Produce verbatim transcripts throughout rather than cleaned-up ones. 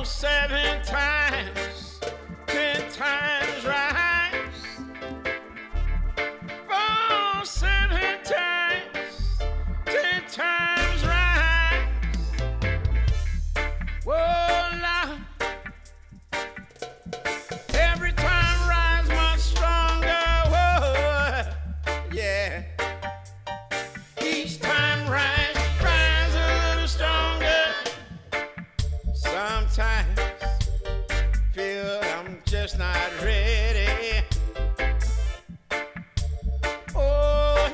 Oh, seven times, ten times rise. Oh, seven times, ten times rise. Oh, Lord. Every time rise much stronger. Oh, yeah. Each time rise, rise a little stronger. Sometimes feel I'm just not ready. Oh,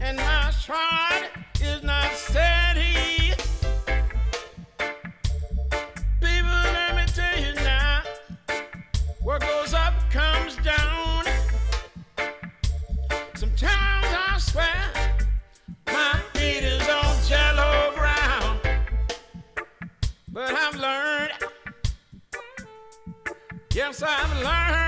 and my heart is not steady. People, let me tell you now, what goes up comes down. Sometimes I swear my feet is on jello ground, but I've learned. Yes, I've learned.